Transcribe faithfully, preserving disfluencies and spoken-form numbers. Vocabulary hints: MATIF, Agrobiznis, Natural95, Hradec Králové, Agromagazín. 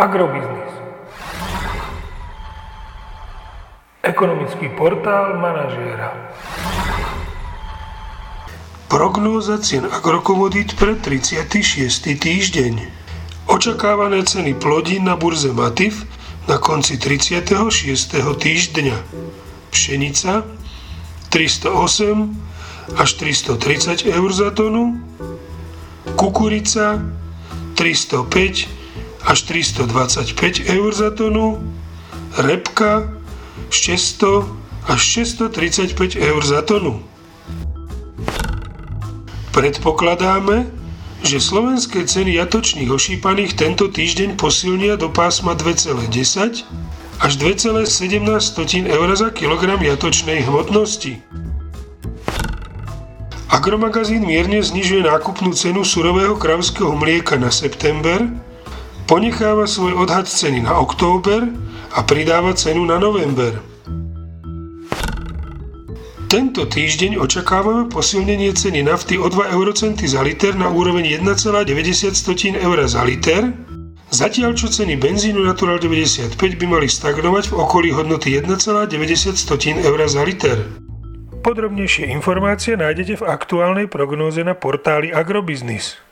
Agrobiznis. Ekonomický portál manažéra. Prognóza cien agrokomodít pre tridsiaty šiesty týždeň. Očakávané ceny plodín na burze MATIF na konci tridsiateho šiesteho týždňa. Pšenica tristoosemdesiat až tristotridsať eur za tonu, kukurica tristopäť až tristodvadsaťpäť eur za tonu, repka šesťsto až šesťstotridsaťpäť eur za tonu. Predpokladáme, že slovenské ceny jatočných ošípaných tento týždeň posilnia do pásma dve celé desať až dve celé sedemnásť eur za kilogram jatočnej hmotnosti. Agromagazín mierne znižuje nákupnú cenu surového kravského mlieka na september, ponecháva svoj odhad ceny na október a pridáva cenu na november. Tento týždeň očakávame posilnenie ceny nafty o dva eurocenty za liter na úroveň jedna celá deväťdesiat eur za liter, zatiaľ čo ceny benzínu Natural deväťdesiatpäť by mali stagnovať v okolí hodnoty jedna celá deväťdesiat eur za liter. Podrobnejšie informácie nájdete v aktuálnej prognóze na portáli Agrobiznis.